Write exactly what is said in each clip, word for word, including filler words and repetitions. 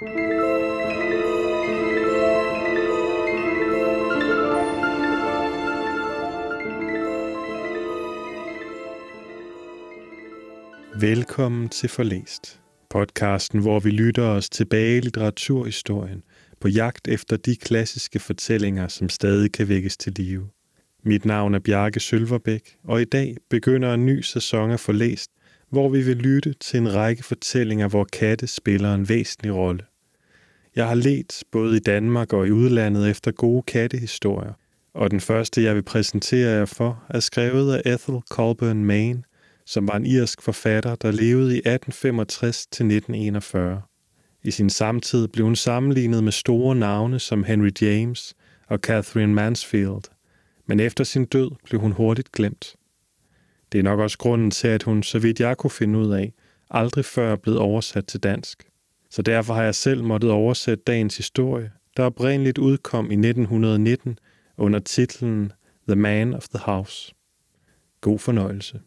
Velkommen til Forlæst, podcasten, hvor vi lytter os tilbage i litteraturhistorien på jagt efter de klassiske fortællinger, som stadig kan vækkes til live. Mit navn er Bjarke Sølverbæk, og i dag begynder en ny sæson af Forlæst, hvor vi vil lytte til en række fortællinger, hvor katte spiller en væsentlig rolle. Jeg har ledt både i Danmark og i udlandet efter gode kattehistorier, og den første, jeg vil præsentere jer for, er skrevet af Ethel Colburn Mayne, som var en irsk forfatter, der levede i atten femogtres til nitten enogfyrre. I sin samtid blev hun sammenlignet med store navne som Henry James og Katherine Mansfield, men efter sin død blev hun hurtigt glemt. Det er nok også grunden til, at hun, så vidt jeg kunne finde ud af, aldrig før er blevet oversat til dansk. Så derfor har jeg selv måttet oversætte dagens historie, der oprindeligt udkom i nitten nitten under titlen The Man of the House. God fornøjelse.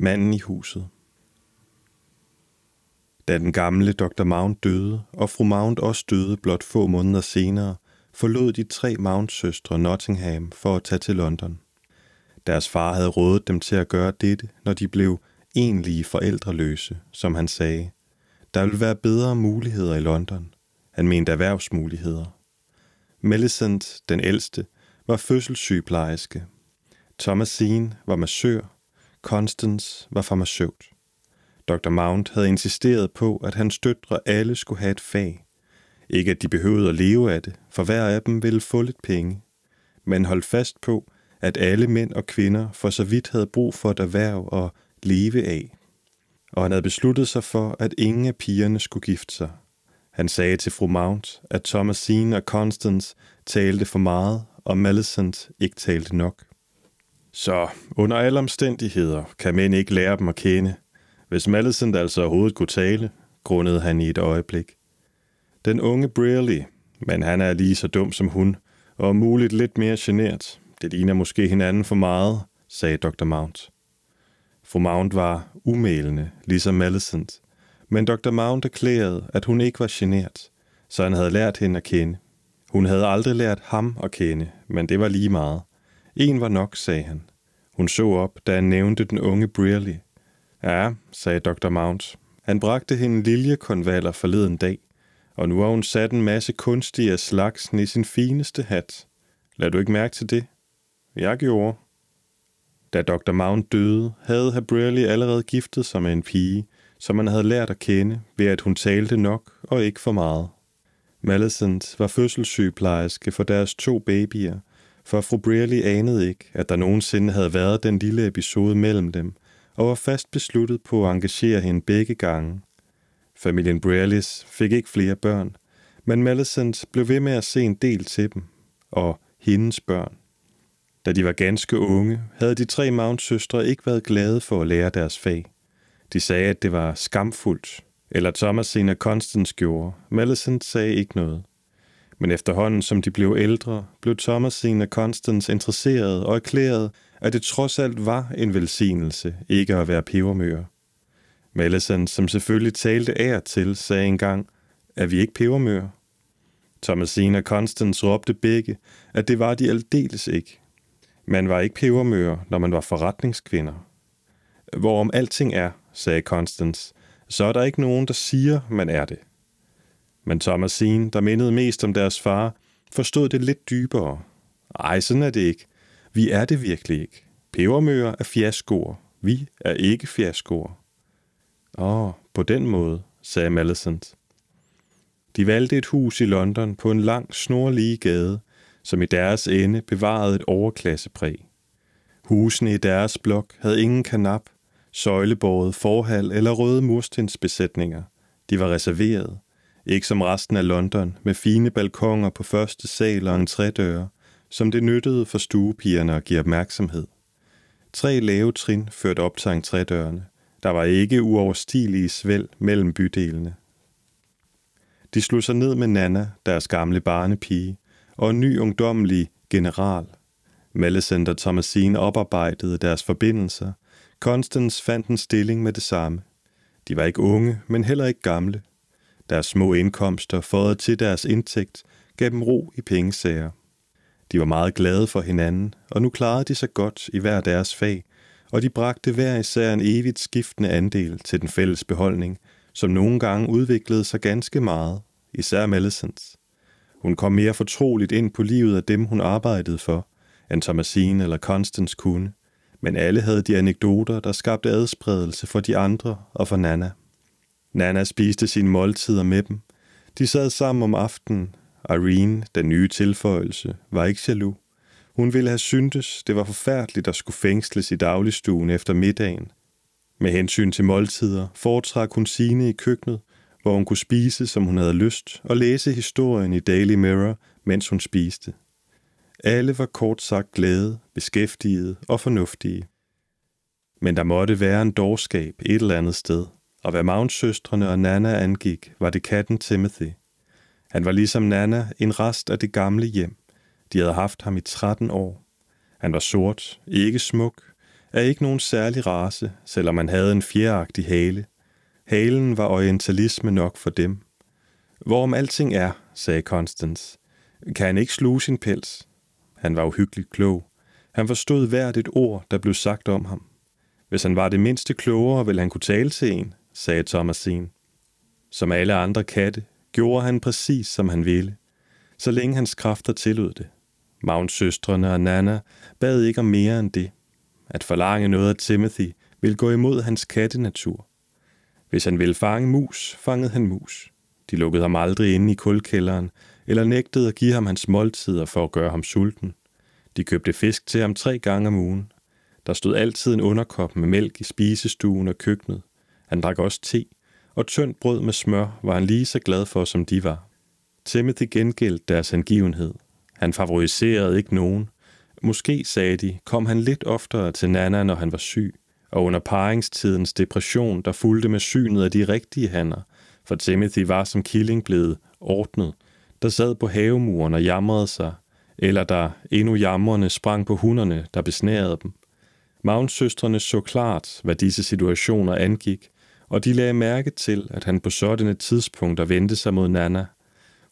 Manden i huset. Da den gamle doktor Mount døde, og fru Mount også døde blot få måneder senere, forlod de tre Mount-søstre Nottingham for at tage til London. Deres far havde rådet dem til at gøre dette, når de blev egentlige forældreløse, som han sagde. Der ville være bedre muligheder i London. Han mente erhvervsmuligheder. Millicent, den ældste, var fødselssygeplejerske. Thomasine var massør. Constance var farmaceut. doktor Mount havde insisteret på, at hans døtre alle skulle have et fag. Ikke at de behøvede at leve af det, for hver af dem ville få lidt penge. Men holdt fast på, at alle mænd og kvinder for så vidt havde brug for et erhverv at leve af. Og han havde besluttet sig for, at ingen af pigerne skulle gifte sig. Han sagde til fru Mount, at Thomasine og Constance talte for meget, og Millicent ikke talte nok. Så under alle omstændigheder kan mænd ikke lære dem at kende, hvis Millicent altså overhovedet kunne tale, grundede han i et øjeblik. Den unge Brearley, men han er lige så dum som hun, og muligt lidt mere genert. Det ligner måske hinanden for meget, sagde doktor Mount. Fru Mount var umælende, ligesom Millicent, men doktor Mount erklærede, at hun ikke var genert, så han havde lært hende at kende. Hun havde aldrig lært ham at kende, men det var lige meget. En var nok, sagde han. Hun så op, da han nævnte den unge Brearley. Ja, sagde doktor Mount. Han bragte hende liljekonvaller forleden dag, og nu har hun sat en masse kunstige af slagsen i sin fineste hat. Lad du ikke mærke til det? Jeg gjorde. Da doktor Mount døde, havde herr Brearley allerede giftet sig med en pige, som han havde lært at kende, ved at hun talte nok og ikke for meget. Millicent var fødselssygeplejerske for deres to babyer, for fru Brearley anede ikke, at der nogensinde havde været den lille episode mellem dem, og var fast besluttet på at engagere hende begge gange. Familien Brearleys fik ikke flere børn, men Millicent blev ved med at se en del til dem, og hendes børn. Da de var ganske unge, havde de tre Mount-søstre ikke været glade for at lære deres fag. De sagde, at det var skamfuldt, eller Thomasine og Constance gjorde. Millicent sagde ikke noget. Men efterhånden, som de blev ældre, blev Thomasine og Constance interesseret og erklærede, at det trods alt var en velsignelse ikke at være pebermøer. Millicent, som selvfølgelig talte af og til, sagde engang, er vi ikke pebermøer? Thomasine og Constance råbte begge, at det var de aldeles ikke. Man var ikke pebermøer, når man var forretningskvinder. Hvorom alting er, sagde Constance, så er der ikke nogen, der siger, man er det. Men Thomasine, der mindede mest om deres far, forstod det lidt dybere. Ej, sådan er det ikke. Vi er det virkelig ikke. Pebermøer er fiaskoer. Vi er ikke fiaskoer. Åh, på den måde, sagde Millicent. De valgte et hus i London på en lang, snorlige gade, som i deres ende bevarede et overklassepræg. Husene i deres blok havde ingen kanap, søjlebåret, forhal eller røde murstensbesætninger. De var reserveret. Ikke som resten af London, med fine balkoner på første sal og entrédøre, som det nyttede for stuepigerne at give opmærksomhed. Tre lave trin førte op til entrédørene. Der var ikke uoverstigelige svælg mellem bydelene. De slog sig ned med Nana, deres gamle barnepige, og en ny ungdommelig general. Mellicent og Thomasine oparbejdede deres forbindelser. Constance fandt en stilling med det samme. De var ikke unge, men heller ikke gamle. Deres små indkomster, fodret til deres indtægt, gav dem ro i pengesager. De var meget glade for hinanden, og nu klarede de sig godt i hver deres fag, og de bragte hver især en evigt skiftende andel til den fælles beholdning, som nogle gange udviklede sig ganske meget, især Millicent. Hun kom mere fortroligt ind på livet af dem, hun arbejdede for, end Thomasine eller Constance kunne, men alle havde de anekdoter, der skabte adspredelse for de andre og for Nana. Nana spiste sine måltider med dem. De sad sammen om aftenen. Irene, den nye tilføjelse, var ikke jaloux. Hun ville have syntes, det var forfærdeligt at skulle fængsles i dagligstuen efter middagen. Med hensyn til måltider foretrak hun sine i køkkenet, hvor hun kunne spise, som hun havde lyst, og læse historien i Daily Mirror, mens hun spiste. Alle var kort sagt glade, beskæftigede og fornuftige. Men der måtte være en dårskab et eller andet sted, og hvad Mounts-søstrene og Nana angik, var det katten Timothy. Han var ligesom Nana en rest af det gamle hjem. De havde haft ham i tretten år. Han var sort, ikke smuk, af ikke nogen særlig race, selvom han havde en fjeragtig hale. Halen var orientalisme nok for dem. Hvorom alting er, sagde Constance. Kan han ikke sluge sin pels? Han var uhyggeligt klog. Han forstod hvert et ord, der blev sagt om ham. Hvis han var det mindste klogere, ville han kunne tale til en, sagde Thomasine. Som alle andre katte gjorde han præcis, som han ville, så længe hans kræfter tillod det. Mounts-søstrene og Nana bad ikke om mere end det. At forlange noget af Timothy ville gå imod hans kattenatur. Hvis han ville fange mus, fangede han mus. De lukkede ham aldrig inde i kulkælderen, eller nægtede at give ham hans måltider for at gøre ham sulten. De købte fisk til ham tre gange om ugen. Der stod altid en underkop med mælk i spisestuen og køkkenet. Han drak også te, og tyndt brød med smør var han lige så glad for, som de var. Timothy gengældte deres hengivenhed. Han favoriserede ikke nogen. Måske, sagde de, kom han lidt oftere til Nana, når han var syg, og under parringstidens depression, der fulgte med synet af de rigtige hanner, for Timothy var som killing blevet ordnet, der sad på havemuren og jamrede sig, eller der endnu jamrende sprang på hunderne, der besnærede dem. Mounts-søstrene så klart, hvad disse situationer angik, og de lagde mærke til, at han på sådanne tidspunkter vendte sig mod Nana.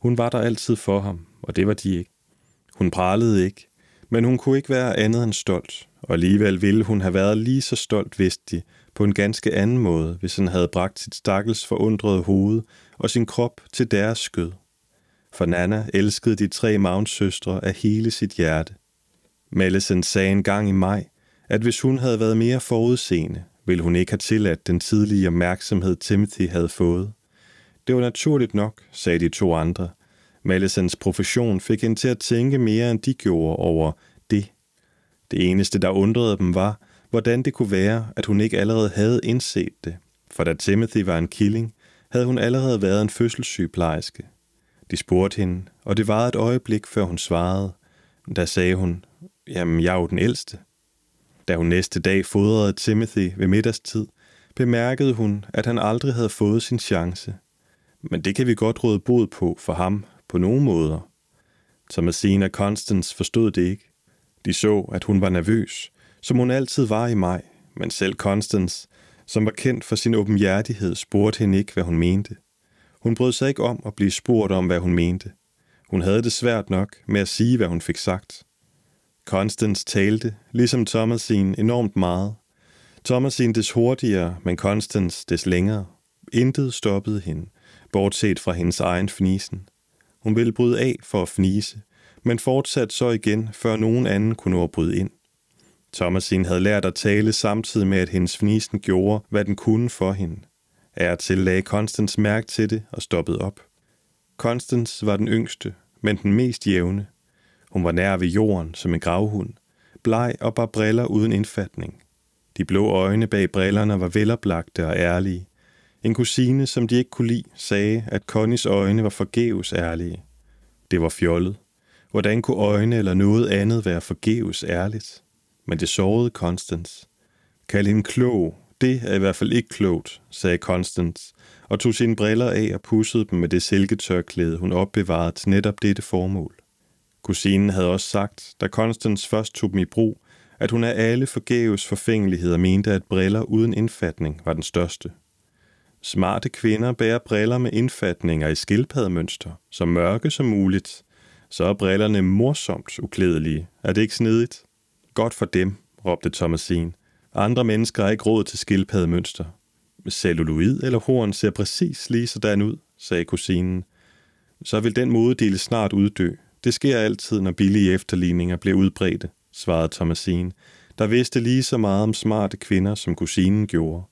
Hun var der altid for ham, og det var de ikke. Hun pralede ikke, men hun kunne ikke være andet end stolt, og alligevel ville hun have været lige så stolt, vidste de, på en ganske anden måde, hvis han havde bragt sit stakkels forundrede hoved og sin krop til deres skød. For Nana elskede de tre Mounts-søstre af hele sit hjerte. Millicent sagde en gang i maj, at hvis hun havde været mere forudseende, ville hun ikke have tilladt den tidlige opmærksomhed, Timothy havde fået. Det var naturligt nok, sagde de to andre. Millicents profession fik hende til at tænke mere, end de gjorde over det. Det eneste, der undrede dem, var, hvordan det kunne være, at hun ikke allerede havde indset det. For da Timothy var en killing, havde hun allerede været en fødselssygeplejerske. De spurgte hende, og det varede et øjeblik, før hun svarede. Da sagde hun, jamen, jeg er jo den ældste. Da hun næste dag fodrede Timothy ved middagstid, bemærkede hun, at han aldrig havde fået sin chance. Men det kan vi godt råde bod på for ham, på nogle måder. Thomasine og Constance forstod det ikke. De så, at hun var nervøs, som hun altid var i maj, men selv Constance, som var kendt for sin åbenhjertighed, spurgte hende ikke, hvad hun mente. Hun brød sig ikke om at blive spurgt om, hvad hun mente. Hun havde det svært nok med at sige, hvad hun fik sagt. Constance talte, ligesom Thomasine, enormt meget. Thomasine des hurtigere, men Constance des længere. Intet stoppede hende, bortset fra hendes egen fnisen. Hun ville bryde af for at fnise, men fortsatte så igen, før nogen anden kunne nå at bryde ind. Thomasine havde lært at tale samtidig med, at hendes fnisen gjorde, hvad den kunne for hende. Af og til lagde Constance mærke til det og stoppede op. Constance var den yngste, men den mest jævne. Hun var nær ved jorden som en gravhund, bleg og bar briller uden indfatning. De blå øjne bag brillerne var veloplagte og ærlige. En kusine, som de ikke kunne lide, sagde, at Connys øjne var forgæves ærlige. Det var fjollet. Hvordan kunne øjne eller noget andet være forgæves ærligt? Men det sårede Constance. Kald hende klog, Det er i hvert fald ikke klogt, sagde Constance, og tog sine briller af og pudsede dem med det silketørklæde, hun opbevarede til netop dette formål. Kusinen havde også sagt, da Constance først tog dem i brug, at hun af alle forgæves forfængeligheder mente, at briller uden indfatning var den største. Smarte kvinder bærer briller med indfatninger i skildpaddemønster, så mørke som muligt. Så er brillerne morsomt uklædelige. Er det ikke snedigt? Godt for dem, råbte Thomasine. Andre mennesker har ikke råd til skildpaddemønster. Celluloid eller horn ser præcis lige sådan ud, sagde kusinen. Så vil den modedel snart uddø. Det sker altid, når billige efterligninger bliver udbredte, svarede Thomasine, der vidste lige så meget om smarte kvinder, som kusinen gjorde.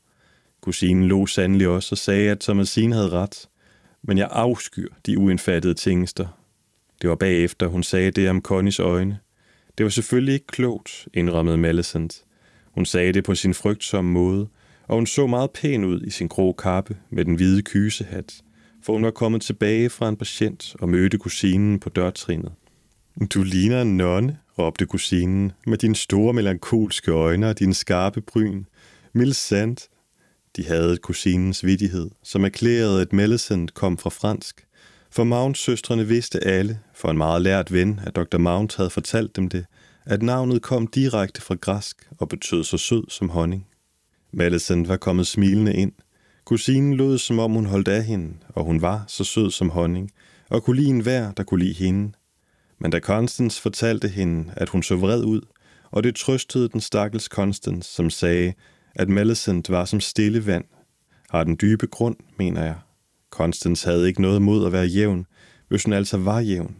Kusinen lå sandelig også og sagde, at Thomasine havde ret. Men jeg afskyr de uindfattede tingester. Det var bagefter, hun sagde det om Connys øjne. Det var selvfølgelig ikke klogt, indrømmede Millicent. Hun sagde det på sin frygtsomme måde, og hun så meget pæn ud i sin grå kappe med den hvide kysehat, for hun var kommet tilbage fra en patient og mødte kusinen på dørtrinnet. Du ligner en nonne, råbte kusinen, med dine store melankolske øjne og dine skarpe bryn. Millicent. De havde kusinens vittighed, som erklærede, at Millicent kom fra fransk, for Mount-søstrene vidste alle, for en meget lært ven, at doktor Mount havde fortalt dem det, at navnet kom direkte fra græsk og betød så sød som honning. Millicent var kommet smilende ind. Kusinen lød, som om hun holdt af hende, og hun var så sød som honning, og kunne lide enhver, der kunne lide hende. Men da Constance fortalte hende, at hun så vred ud, og det trøstede den stakkels Constance, som sagde, at Millicent var som stille vand. Har den dybe grund, mener jeg. Constance havde ikke noget mod at være jævn, hvis hun altså var jævn.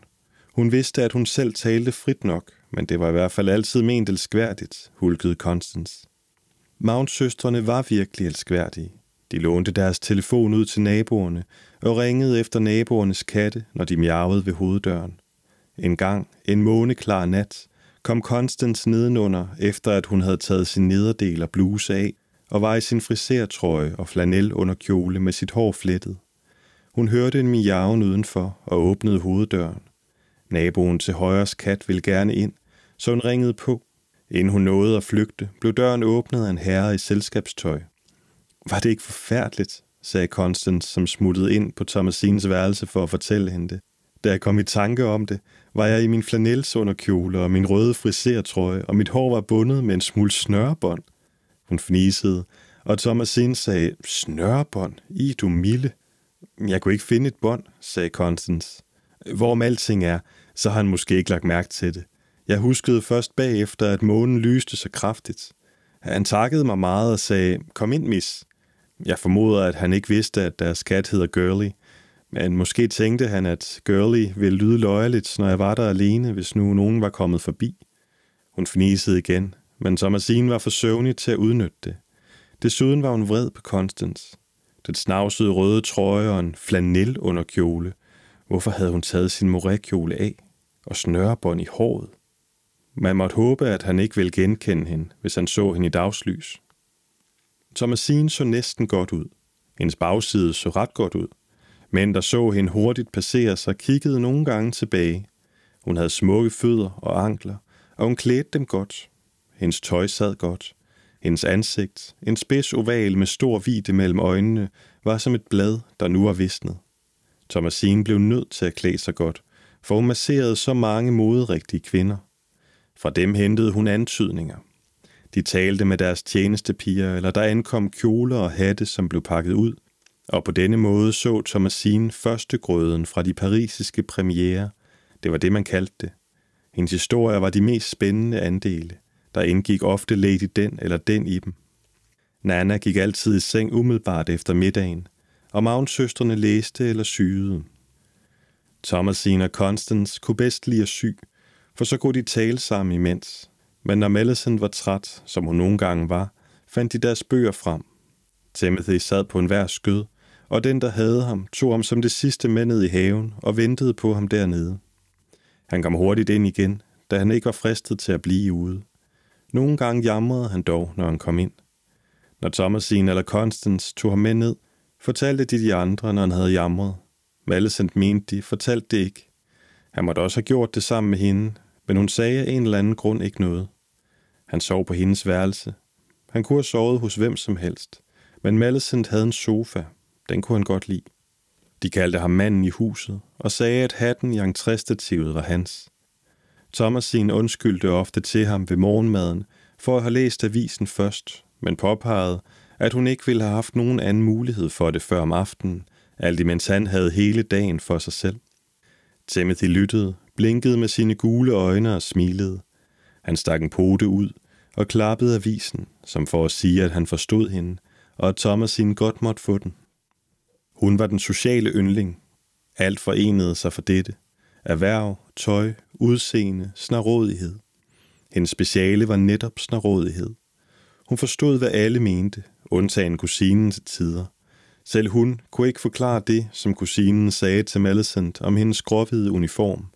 Hun vidste, at hun selv talte frit nok, men det var i hvert fald altid ment elskværdigt, hulkede Constance. Mount-søstrene var virkelig elskværdige. De lånte deres telefon ud til naboerne og ringede efter naboernes katte, når de miavede ved hoveddøren. En gang, en måneklar nat, kom Constance nedenunder, efter at hun havde taget sin nederdel og bluse af, og var i sin frisertrøje og flanel under kjole med sit hår flettet. Hun hørte en miaven udenfor og åbnede hoveddøren. Naboen til højres kat ville gerne ind, så hun ringede på. Inden hun nåede at flygte, blev døren åbnet af en herre i selskabstøj. Var det ikke forfærdeligt, sagde Constance, som smuttede ind på Thomasines værelse for at fortælle hende det. Da jeg kom i tanke om det, var jeg i min flanelsunderkjole og min røde frisertrøje, og mit hår var bundet med en smule snørebånd. Hun fnisede, og Thomasine sagde, snørebånd, i du milde. Jeg kunne ikke finde et bånd, sagde Constance. Hvorom alting er, så har han måske ikke lagt mærke til det. Jeg huskede først bagefter, at månen lyste så kraftigt. Han takkede mig meget og sagde, kom ind, miss. Jeg formoder, at han ikke vidste, at deres kat hedder Girlie. Men måske tænkte han, at Girlie ville lyde løjeligt, når jeg var der alene, hvis nu nogen var kommet forbi. Hun fnisede igen, men Thomasine var for søvnig til at udnytte det. Desuden var hun vred på Constance. Den snavsede røde trøje og en flanel under kjole. Hvorfor havde hun taget sin morækjole af og snørebånd i håret? Man måtte håbe, at han ikke ville genkende hende, hvis han så hende i dagslys. Thomasine så næsten godt ud. Hendes bagside så ret godt ud. Mænd, der så hende hurtigt passere sig, kiggede nogle gange tilbage. Hun havde smukke fødder og ankler, og hun klædte dem godt. Hendes tøj sad godt. Hendes ansigt, en spids oval med stor vidde mellem øjnene, var som et blad, der nu var visnet. Thomasine blev nødt til at klæde sig godt, for hun masserede så mange moderigtige kvinder. Fra dem hentede hun antydninger. De talte med deres tjenestepiger, eller der ankom kjoler og hatte, som blev pakket ud, og på denne måde så Thomasine førstegrøden fra de parisiske premiere. Det var det, man kaldte det. Hendes historier var de mest spændende andele. Der indgik ofte lady den eller den i dem. Nana gik altid i seng umiddelbart efter middagen, og Mount-søstrene læste eller syede. Thomasine og Constance kunne bedst lide at sy, for så kunne de tale sammen imens. Men når Millicent var træt, som hun nogle gange var, fandt de deres bøger frem. Timothy sad på enhver skød, og den, der havde ham, tog ham som det sidste med ned i haven og ventede på ham dernede. Han kom hurtigt ind igen, da han ikke var fristet til at blive ude. Nogle gange jamrede han dog, når han kom ind. Når Thomasine eller Constance tog ham med ned, fortalte de de andre, når han havde jamret. Millicent mente de, fortalte det ikke. Han måtte også have gjort det sammen med hende, men hun sagde af en eller anden grund ikke noget. Han sov på hendes værelse. Han kunne have sovet hos hvem som helst, men Maleficent havde en sofa. Den kunne han godt lide. De kaldte ham manden i huset og sagde, at hatten i entréstativet var hans. Thomasin undskyldte ofte til ham ved morgenmaden for at have læst avisen først, men påpegede, at hun ikke ville have haft nogen anden mulighed for det før om aftenen, alt imens han havde hele dagen for sig selv. Timothy lyttede, blinkede med sine gule øjne og smilede. Han stak en pote ud og klappede avisen, som for at sige, at han forstod hende, og at Thomasin godt måtte få den. Hun var den sociale yndling. Alt forenede sig for dette. Erhverv, tøj, udseende, snarrådighed. Hendes speciale var netop snarrådighed. Hun forstod, hvad alle mente, undtagen kusinen til tider. Selv hun kunne ikke forklare det, som kusinen sagde til Maleficent om hendes skråhvide uniform.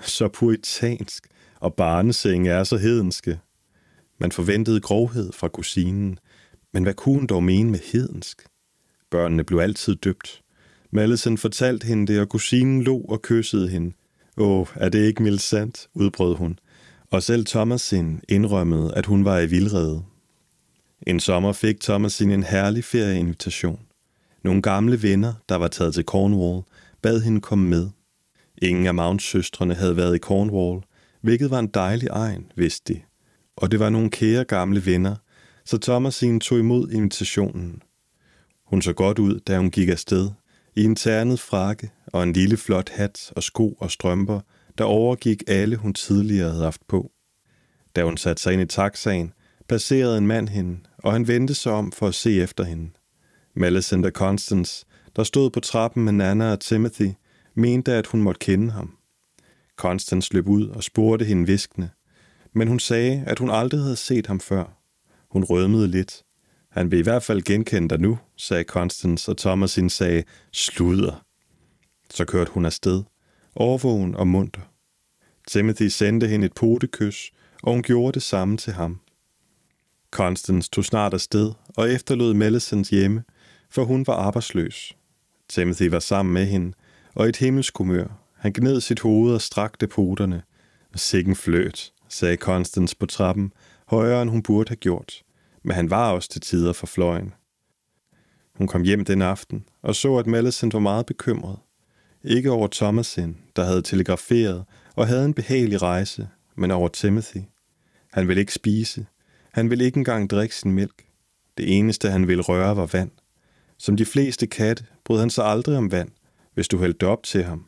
Så puritansk, og barnesenge er så hedenske. Man forventede grovhed fra kusinen, men hvad kunne hun dog mene med hedensk? Børnene blev altid døbt. Maleficent fortalte hende det, og kusinen lå og kyssede hende. Åh, er det ikke mildt sandt, udbrød hun. Og selv Thomasin indrømmede, at hun var i vildrede. En sommer fik Thomasin en herlig ferieinvitation. Nogle gamle venner, der var taget til Cornwall, bad hende komme med. Ingen af Mounts-søstrene havde været i Cornwall, hvilket var en dejlig egen, vidste de. Og det var nogle kære gamle venner, så Thomasin tog imod invitationen. Hun så godt ud, da hun gik afsted, i en ternet frakke og en lille flot hat og sko og strømper, der overgik alle, hun tidligere havde haft på. Da hun satte sig ind i taxaen, passerede en mand hende, og han vendte sig om for at se efter hende. Maleficent og Constance, der stod på trappen med Nana og Timothy, mente, at hun måtte kende ham. Constance løb ud og spurgte hende hviskende, men hun sagde, at hun aldrig havde set ham før. Hun rødmede lidt. Han vil i hvert fald genkende dig nu, sagde Constance, og Thomasin sagde, sludder. Så kørte hun afsted, overvågen og munter. Timothy sendte hende et potekys, og hun gjorde det samme til ham. Constance tog snart afsted og efterlod Maleficent hjemme, for hun var arbejdsløs. Timothy var sammen med hende, og et himmelsk humør. Han gned sit hoved og strakte poterne. Sikken fløt, sagde Constance på trappen, højere end hun burde have gjort. Men han var også til tider for fløjen. Hun kom hjem den aften og så, at Maleficent var meget bekymret. Ikke over Thomasin, der havde telegraferet og havde en behagelig rejse, men over Timothy. Han ville ikke spise. Han ville ikke engang drikke sin mælk. Det eneste, han ville røre, var vand. Som de fleste katte brød han sig aldrig om vand, hvis du hældte op til ham.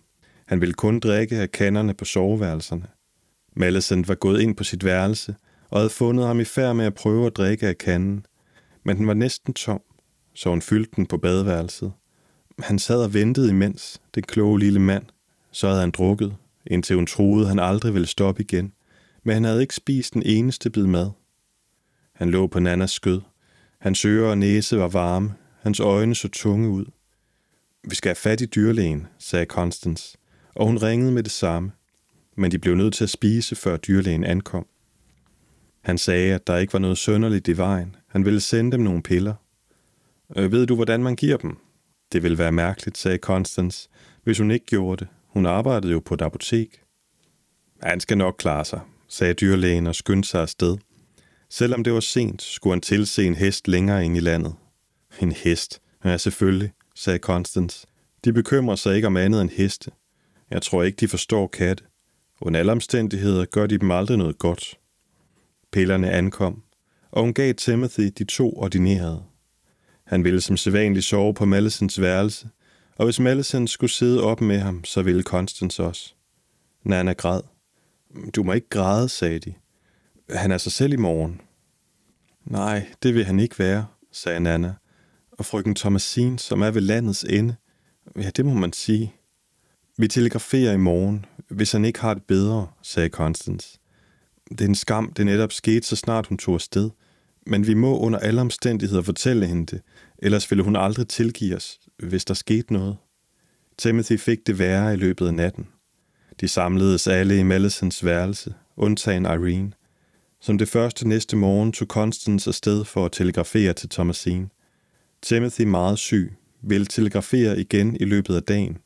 Han ville kun drikke af kanderne på soveværelserne. Maleficent var gået ind på sit værelse og havde fundet ham i færd med at prøve at drikke af kanden, men den var næsten tom, så hun fyldte den på badeværelset. Han sad og ventede imens, den kloge lille mand. Så havde han drukket, indtil hun troede, han aldrig ville stoppe igen, men han havde ikke spist den eneste bid mad. Han lå på Nannas skød. Hans ører og næse var varme. Hans øjne så tunge ud. Vi skal have fat i dyrlægen, sagde Constance, og hun ringede med det samme. Men de blev nødt til at spise, før dyrlægen ankom. Han sagde, at der ikke var noget sønderligt i vejen. Han ville sende dem nogle piller. Øh, ved du, hvordan man giver dem? Det ville være mærkeligt, sagde Constance, hvis hun ikke gjorde det. Hun arbejdede jo på et apotek. Han skal nok klare sig, sagde dyrlægen og skyndte sig afsted. Selvom det var sent, skulle han tilse en hest længere ind i landet. En hest? Ja, selvfølgelig, sagde Constance. De bekymrer sig ikke om andet end heste. Jeg tror ikke, de forstår katte. Under alle omstændigheder gør de dem aldrig noget godt. Pillerne ankom, og hun gav Timothy de to ordinerede. Han ville som sædvanligt sove på Maleficents værelse, og hvis Maleficent skulle sidde op med ham, så ville Constance også. Nana græd. Du må ikke græde, sagde de. Han er sig selv i morgen. Nej, det vil han ikke være, sagde Nana. Og frøken Thomasin, som er ved landets ende. Ja, det må man sige. Vi telegraferer i morgen, hvis han ikke har det bedre, sagde Constance. Det er en skam, det netop skete, så snart hun tog afsted. Men vi må under alle omstændigheder fortælle hende det, ellers ville hun aldrig tilgive os, hvis der skete noget. Timothy fik det værre i løbet af natten. De samledes alle i Maleficents værelse, undtagen Irene. Som det første næste morgen tog Constance afsted for at telegrafere til Thomasin. Timothy, meget syg, ville telegrafere igen i løbet af dagen.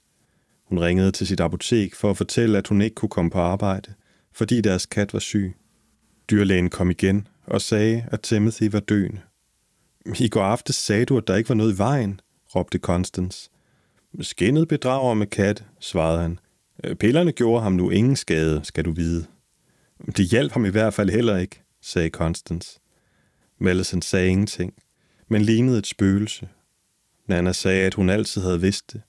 Hun ringede til sit apotek for at fortælle, at hun ikke kunne komme på arbejde, fordi deres kat var syg. Dyrlægen kom igen og sagde, at Timothy var døende. I går aftes sagde du, at der ikke var noget i vejen, råbte Constance. Skinnet bedrager med kat, svarede han. Pillerne gjorde ham nu ingen skade, skal du vide. Det hjalp ham i hvert fald heller ikke, sagde Constance. Millicent sagde ingenting, men lignede et spøgelse. Nana sagde, at hun altid havde vidst det.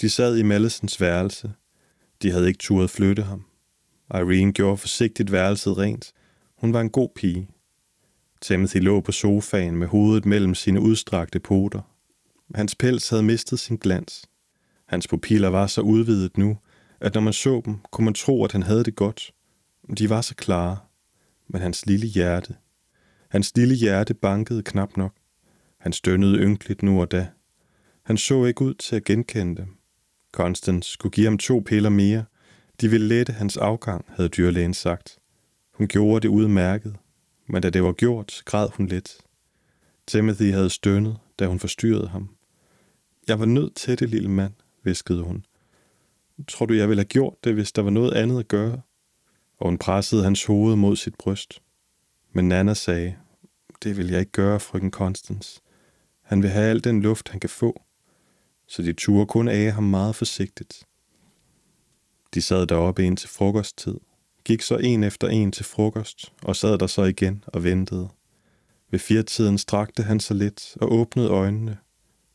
De sad i Millicents værelse. De havde ikke turet flytte ham. Irene gjorde forsigtigt værelset rent. Hun var en god pige. Timothy lå på sofaen med hovedet mellem sine udstrakte poter. Hans pels havde mistet sin glans. Hans pupiller var så udvidet nu, at når man så dem, kunne man tro, at han havde det godt. De var så klare. Men hans lille hjerte... Hans lille hjerte bankede knap nok. Han stønnede ynkeligt nu og da. Han så ikke ud til at genkende dem. Constance skulle give ham to piller mere. De ville lette hans afgang, havde dyrlægen sagt. Hun gjorde det udmærket, men da det var gjort, græd hun lidt. Timothy havde stønnet, da hun forstyrrede ham. Jeg var nødt til det, lille mand, hviskede hun. Tror du, jeg ville have gjort det, hvis der var noget andet at gøre? Og hun pressede hans hoved mod sit bryst. Men Nana sagde, det vil jeg ikke gøre, frøken Constance. Han vil have al den luft, han kan få. Så de turde kun af ham meget forsigtigt. De sad deroppe ind til frokosttid, gik så en efter en til frokost, og sad der så igen og ventede. Ved firetiden strakte han sig lidt og åbnede øjnene.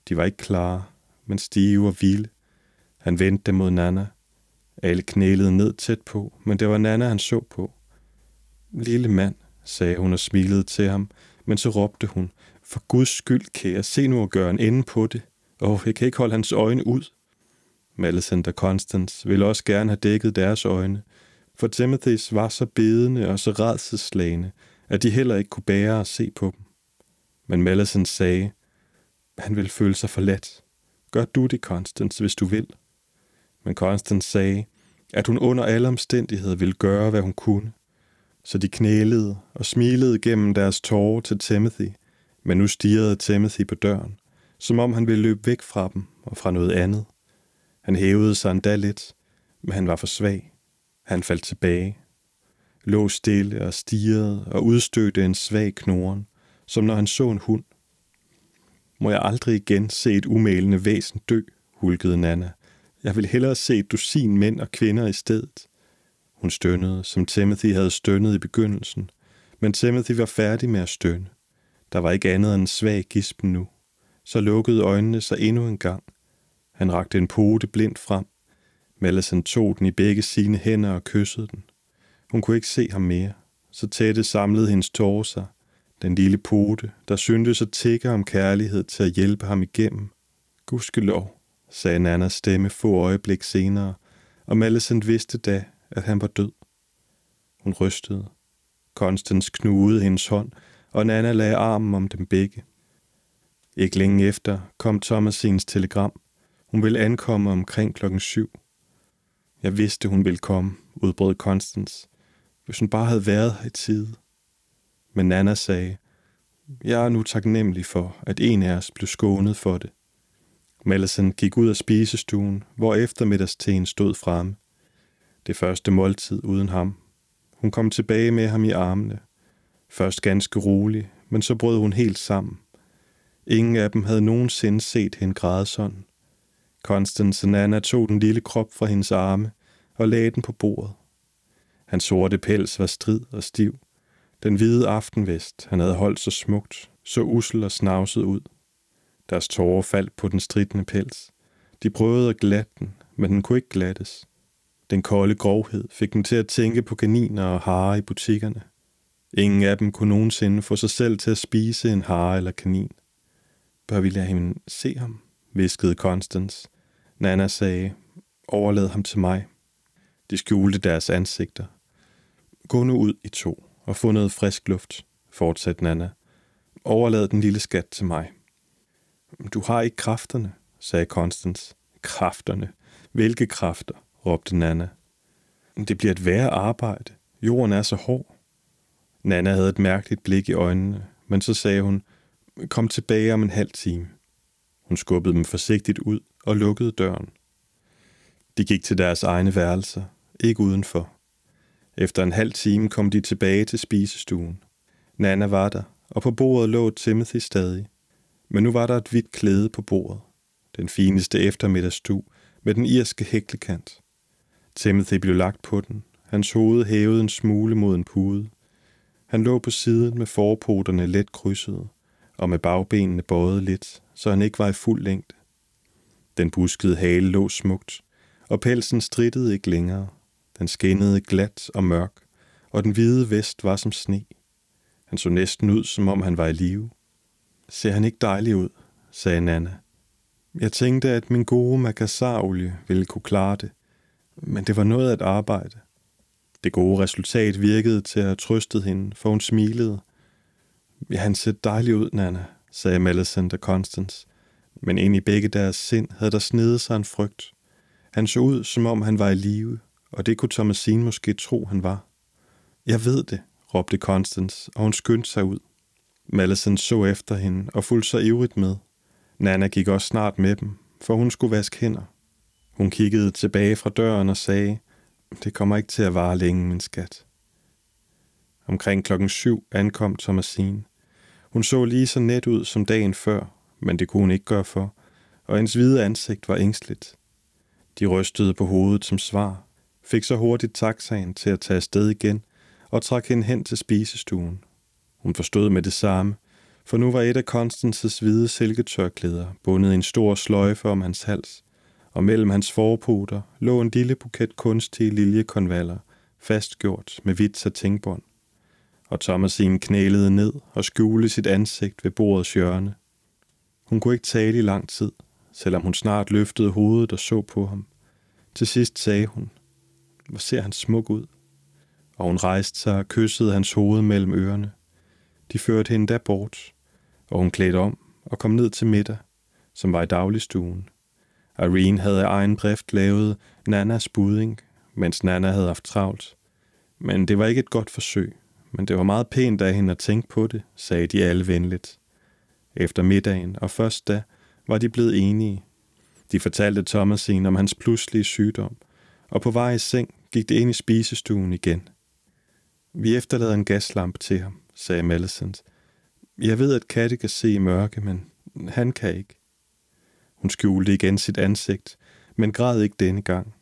De var ikke klare, men stive og vilde. Han vendte dem mod Nana. Alle knælede ned tæt på, men det var Nana, han så på. Lille mand, sagde hun og smilede til ham, men så råbte hun, for Guds skyld, kære, se nu og gøre en ende på det. Åh, jeg kan ikke holde hans øjne ud. Millicent og Constance ville også gerne have dækket deres øjne, for Timothys var så bedende og så rædselsslagne, at de heller ikke kunne bære at se på dem. Men Millicent sagde, han ville føle sig forladt. Gør du det, Constance, hvis du vil. Men Constance sagde, at hun under alle omstændigheder ville gøre, hvad hun kunne. Så de knælede og smilede gennem deres tårer til Timothy, men nu stirrede Timothy på døren, som om han ville løbe væk fra dem og fra noget andet. Han hævede sig endda lidt, men han var for svag. Han faldt tilbage, lå stille og stirrede og udstødte en svag knoren, som når han så en hund. Må jeg aldrig igen se et umælende væsen dø, hulkede Nana. Jeg vil hellere se et dusin mænd og kvinder i stedet. Hun stønnede, som Timothy havde stønnet i begyndelsen, men Timothy var færdig med at stønne. Der var ikke andet end en svag gispen nu. Så lukkede øjnene sig endnu en gang. Han rakte en pote blindt frem. Millicent tog den i begge sine hænder og kyssede den. Hun kunne ikke se ham mere. Så tætte samlede hendes tårer sig. Den lille pote, der syntes at tikke om kærlighed til at hjælpe ham igennem. Gudskelov, sagde Nannas stemme få øjeblik senere, og Millicent vidste da, at han var død. Hun rystede. Constance knugede hendes hånd, og Nana lagde armen om dem begge. Ikke længe efter kom Thomasins telegram. Hun ville ankomme omkring klokken syv. Jeg vidste, hun ville komme, udbrød Constance. Hvis hun bare havde været her i tide. Men Nana sagde, jeg er nu taknemmelig for, at en af os blev skånet for det. Millicent gik ud af spisestuen, hvor eftermiddagsten stod fremme. Det første måltid uden ham. Hun kom tilbage med ham i armene. Først ganske rolig, men så brød hun helt sammen. Ingen af dem havde nogensinde set hende græde sådan. Constance og Nana tog den lille krop fra hendes arme og lagde den på bordet. Hans sorte pels var strid og stiv. Den hvide aftenvest, han havde holdt så smukt, så ussel og snavset ud. Deres tårer faldt på den stridende pels. De prøvede at glatte den, men den kunne ikke glattes. Den kolde grovhed fik dem til at tænke på kaniner og harer i butikkerne. Ingen af dem kunne nogensinde få sig selv til at spise en hare eller kanin. Bør vi lade hende se ham, hviskede Constance. Nana sagde, overlad ham til mig. De skjulte deres ansigter. Gå nu ud i to og få noget frisk luft, fortsatte Nana. Overlad den lille skat til mig. Du har ikke kræfterne, sagde Constance. Kræfterne? Hvilke kræfter? Råbte Nana. Det bliver et værre arbejde. Jorden er så hård. Nana havde et mærkeligt blik i øjnene, men så sagde hun, kom tilbage om en halv time. Hun skubbede dem forsigtigt ud og lukkede døren. De gik til deres egne værelser, ikke udenfor. Efter en halv time kom de tilbage til spisestuen. Nana var der, og på bordet lå Timothy stadig. Men nu var der et hvidt klæde på bordet. Den fineste eftermiddagsdug med den irske hæklekant. Timothy blev lagt på den. Hans hoved hævede en smule mod en pude. Han lå på siden med forpoterne let krydsede, og med bagbenene bøjet lidt, så han ikke var i fuld længde. Den buskede hale lå smukt, og pelsen strittede ikke længere. Den skinnede glat og mørk, og den hvide vest var som sne. Han så næsten ud, som om han var i live. Ser han ikke dejlig ud, sagde Nana. Jeg tænkte, at min gode makasarolie ville kunne klare det, men det var noget at arbejde. Det gode resultat virkede til at have trøstet hende, for hun smilede. Ja, han ser dejlig ud, Nana, sagde Millicent og Constance, men ind i begge deres sind havde der snedet sig en frygt. Han så ud, som om han var i live, og det kunne Thomasine måske tro, han var. Jeg ved det, råbte Constance, og hun skyndte sig ud. Millicent så efter hende og fulgte sig ivrigt med. Nana gik også snart med dem, for hun skulle vaske hænder. Hun kiggede tilbage fra døren og sagde, det kommer ikke til at vare længe, min skat. Omkring klokken syv ankom Thomasine. Hun så lige så net ud som dagen før, men det kunne hun ikke gøre for, og hendes hvide ansigt var ængsteligt. De rystede på hovedet som svar, fik så hurtigt taxaen til at tage afsted igen og trak hende hen til spisestuen. Hun forstod med det samme, for nu var et af Constances hvide silketørklæder bundet i en stor sløjfe om hans hals, og mellem hans forpoter lå en lille buket kunstige liljekonvaller, fastgjort med hvidt satinbånd. Og Thomasine knælede ned og skjulte sit ansigt ved bordets hjørne. Hun kunne ikke tale i lang tid, selvom hun snart løftede hovedet og så på ham. Til sidst sagde hun, hvor ser han smuk ud? Og hun rejste sig og kyssede hans hoved mellem ørerne. De førte hende da bort, og hun klædte om og kom ned til middag, som var i dagligstuen. Irene havde af egen drift lavet Nannas budding, mens Nana havde haft travlt. Men det var ikke et godt forsøg, men det var meget pænt af hende at tænke på det, sagde de alle venligt. Efter middagen og først da var de blevet enige. De fortalte Thomasine om hans pludselige sygdom, og på vej i seng gik det ind i spisestuen igen. Vi efterlader en gaslampe til ham, sagde Millicent. Jeg ved, at katte kan se i mørke, men han kan ikke. Hun skjulte igen sit ansigt, men græd ikke denne gang.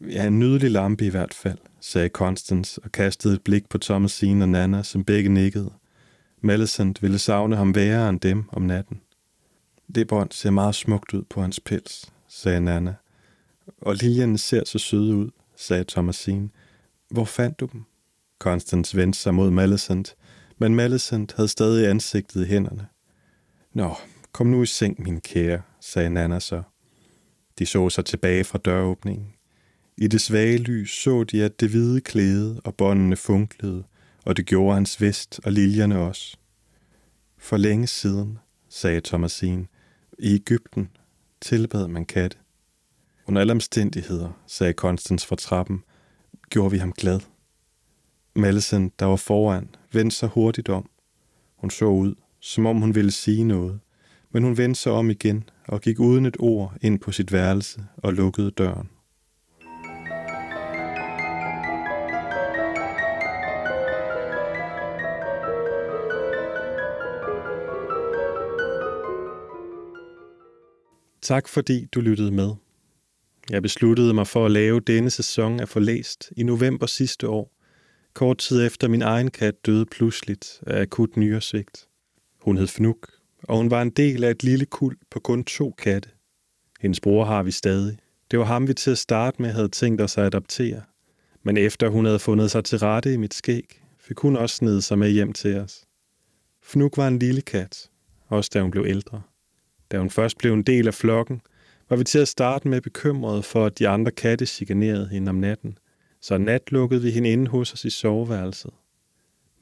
Ja, en nydelig lampe i hvert fald, sagde Constance og kastede et blik på Thomasine og Nana, som begge nikkede. Millicent ville savne ham værre end dem om natten. Det bånd ser meget smukt ud på hans pels, sagde Nana. Og liljerne ser så søde ud, sagde Thomasine. Hvor fandt du dem? Constance vendte sig mod Millicent, men Millicent havde stadig ansigtet i hænderne. Nå, kom nu i seng, min kære, sagde Nana så. De så sig tilbage fra døråbningen. I det svage lys så de, at det hvide klæde og båndene funklede, og det gjorde hans vest og liljerne også. For længe siden, sagde Thomasine, i Egypten tilbad man katte. Under alle omstændigheder, sagde Constance fra trappen, gjorde vi ham glad. Millicent, der var foran, vendte sig hurtigt om. Hun så ud, som om hun ville sige noget, men hun vendte sig om igen og gik uden et ord ind på sit værelse og lukkede døren. Tak fordi du lyttede med. Jeg besluttede mig for at lave denne sæson af Forlæst i november sidste år, kort tid efter min egen kat døde pludseligt af akut nyresvigt. Hun hed Fnuk, og hun var en del af et lille kuld på kun to katte. Hendes bror har vi stadig. Det var ham, vi til at starte med havde tænkt os at adoptere. Men efter hun havde fundet sig til rette i mit skæg, fik hun også snedet sig med hjem til os. Fnuk var en lille kat, også da hun blev ældre. Da hun først blev en del af flokken, var vi til at starte med bekymrede for, at de andre katte chikanerede hende om natten, så nat lukkede vi hende inde hos os i soveværelset.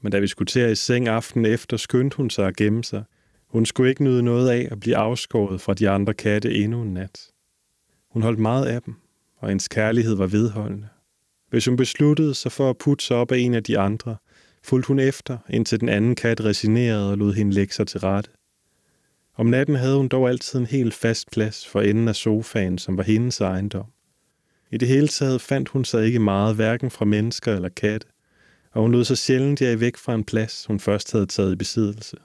Men da vi skulle til at i seng aftenen efter, skyndte hun sig at gemme sig. Hun skulle ikke nyde noget af at blive afskåret fra de andre katte endnu en nat. Hun holdt meget af dem, og hendes kærlighed var vedholdende. Hvis hun besluttede sig for at putte sig op af en af de andre, fulgte hun efter, indtil den anden kat resignerede og lod hende lægge sig til rette. Om natten havde hun dog altid en helt fast plads for enden af sofaen, som var hendes ejendom. I det hele taget fandt hun sig ikke meget, hverken fra mennesker eller katte, og hun lod sig sjældent jeg væk fra en plads, hun først havde taget i besiddelse.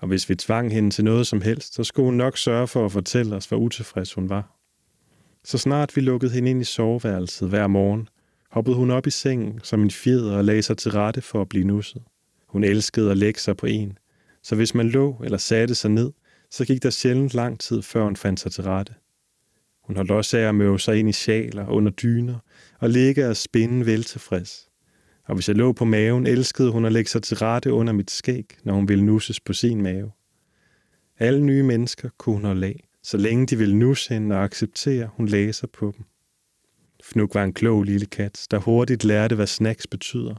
Og hvis vi tvang hende til noget som helst, så skulle hun nok sørge for at fortælle os, hvor utilfreds hun var. Så snart vi lukkede hende ind i soveværelset hver morgen, hoppede hun op i sengen som en fjeder og lagde sig til rette for at blive nusset. Hun elskede at lægge sig på en, så hvis man lå eller satte sig ned, så gik der sjældent lang tid, før hun fandt sig til rette. Hun holdt også af at møve sig ind i sjaler under dyner og ligge og spinde veltilfreds. Og hvis jeg lå på maven, elskede hun at lægge sig til rette under mit skæg, når hun ville nusses på sin mave. Alle nye mennesker kunne hun holde af, så længe de ville nusse hende og acceptere, hun lagde sig på dem. Fnuk var en klog lille kat, der hurtigt lærte, hvad snacks betyder,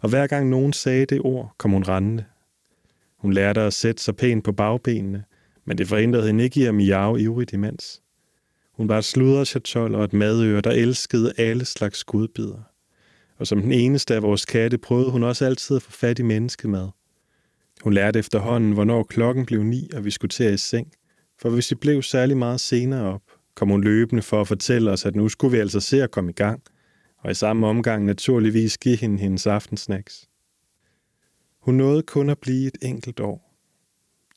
og hver gang nogen sagde det ord, kom hun rendende. Hun lærte at sætte sig pænt på bagbenene, men det forhindrede hende ikke i at miave ivrigt imens. Hun var et sludderchatol og et madøre, der elskede alle slags skudbidder. Og som den eneste af vores katte prøvede hun også altid at få fat i menneskemad. Hun lærte efterhånden, hvornår klokken blev ni, og vi skulle til i seng, for hvis vi blev særlig meget senere op, kom hun løbende for at fortælle os, at nu skulle vi altså se at komme i gang, og i samme omgang naturligvis give hende hendes aftensnacks. Hun nåede kun at blive et enkelt år.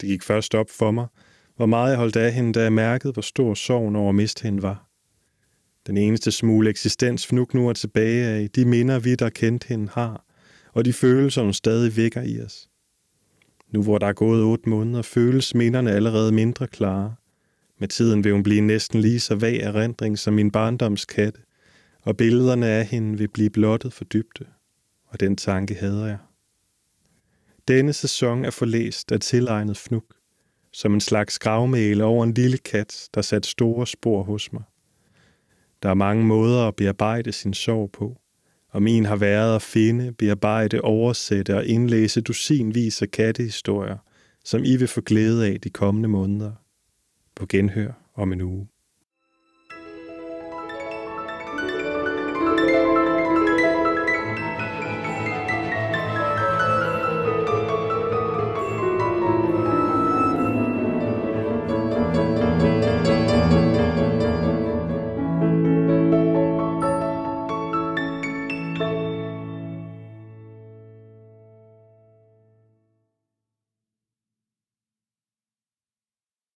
Det gik først op for mig, hvor meget jeg holdt af hende, da jeg mærkede, hvor stor sorgen over at miste hende var. Den eneste smule eksistens Fnug nu er tilbage af, de minder vi, der kendte hende, har, og de følelser, hun stadig vækker i os. Nu hvor der er gået otte måneder, føles minderne allerede mindre klare. Med tiden vil hun blive næsten lige så vag erindring som min barndomskatte, og billederne af hende vil blive blottet for dybde, og den tanke hader jeg. Denne sæson er Forlæst af tilegnet Fnug, som en slags gravmæle over en lille kat, der satte store spor hos mig. Der er mange måder at bearbejde sin sorg på, og min har været at finde, bearbejde, oversætte og indlæse dusinvis af kattehistorier, som I vil få glæde af de kommende måneder. På genhør om en uge.